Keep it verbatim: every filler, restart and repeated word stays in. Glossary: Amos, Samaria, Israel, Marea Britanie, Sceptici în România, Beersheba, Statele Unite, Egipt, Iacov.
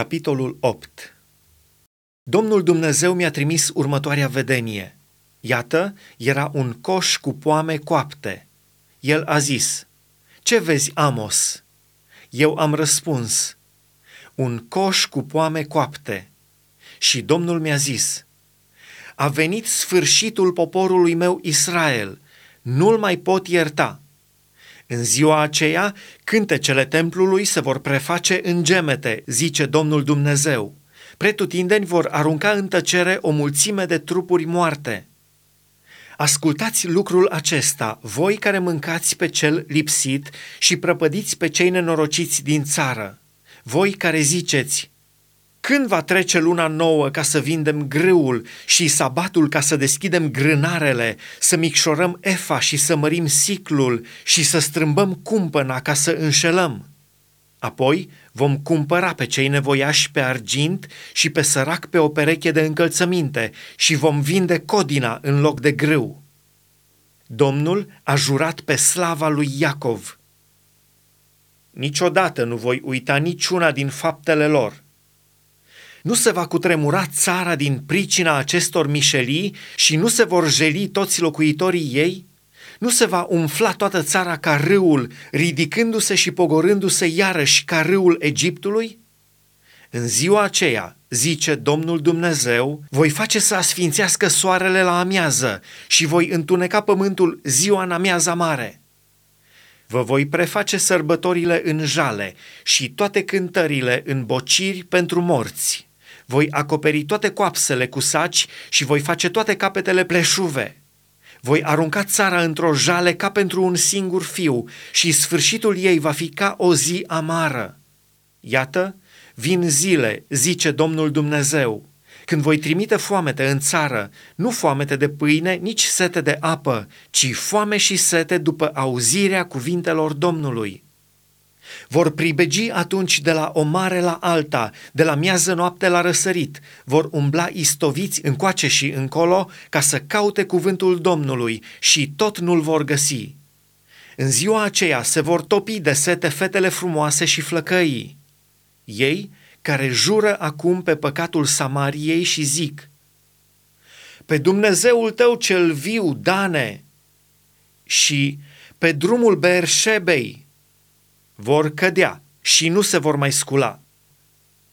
Capitolul opt. Domnul Dumnezeu mi-a trimis următoarea vedenie. Iată, era un coș cu poame coapte. El a zis: „Ce vezi, Amos?” Eu am răspuns: „Un coș cu poame coapte.” Și Domnul mi-a zis: „A venit sfârșitul poporului meu Israel, nu-l mai pot ierta. În ziua aceea, cântecele templului se vor preface în gemete, zice Domnul Dumnezeu. Pretutindeni vor arunca în tăcere o mulțime de trupuri moarte. Ascultați lucrul acesta, voi care mâncați pe cel lipsit și prăpădiți pe cei nenorociți din țară, voi care ziceți: când va trece luna nouă ca să vindem grâul și sabatul ca să deschidem grânarele, să micșorăm efa și să mărim siclul și să strâmbăm cumpăna ca să înșelăm? Apoi vom cumpăra pe cei nevoiași pe argint și pe sărac pe o pereche de încălțăminte și vom vinde codina în loc de grâu.” Domnul a jurat pe slava lui Iacov: „Niciodată nu voi uita niciuna din faptele lor. Nu se va cutremura țara din pricina acestor mișelii și nu se vor jeli toți locuitorii ei? Nu se va umfla toată țara ca râul, ridicându-se și pogorându-se iarăși ca râul Egiptului? În ziua aceea, zice Domnul Dumnezeu, voi face să asfințească soarele la amiază și voi întuneca pământul ziua în amiaza mare. Vă voi preface sărbătorile în jale și toate cântările în bociri pentru morți. Voi acoperi toate coapsele cu saci și voi face toate capetele pleșuve. Voi arunca țara într-o jale ca pentru un singur fiu și sfârșitul ei va fi ca o zi amară. Iată, vin zile, zice Domnul Dumnezeu, când voi trimite foamete în țară, nu foamete de pâine, nici sete de apă, ci foame și sete după auzirea cuvintelor Domnului. Vor pribegi atunci de la o mare la alta, de la miază noapte la răsărit, vor umbla istoviți încoace și încolo ca să caute cuvântul Domnului și tot nu-l vor găsi. În ziua aceea se vor topi de sete fetele frumoase și flăcăii, ei care jură acum pe păcatul Samariei și zic: pe Dumnezeul tău cel viu, Dane, și pe drumul Beershebei. Vor cădea și nu se vor mai scula.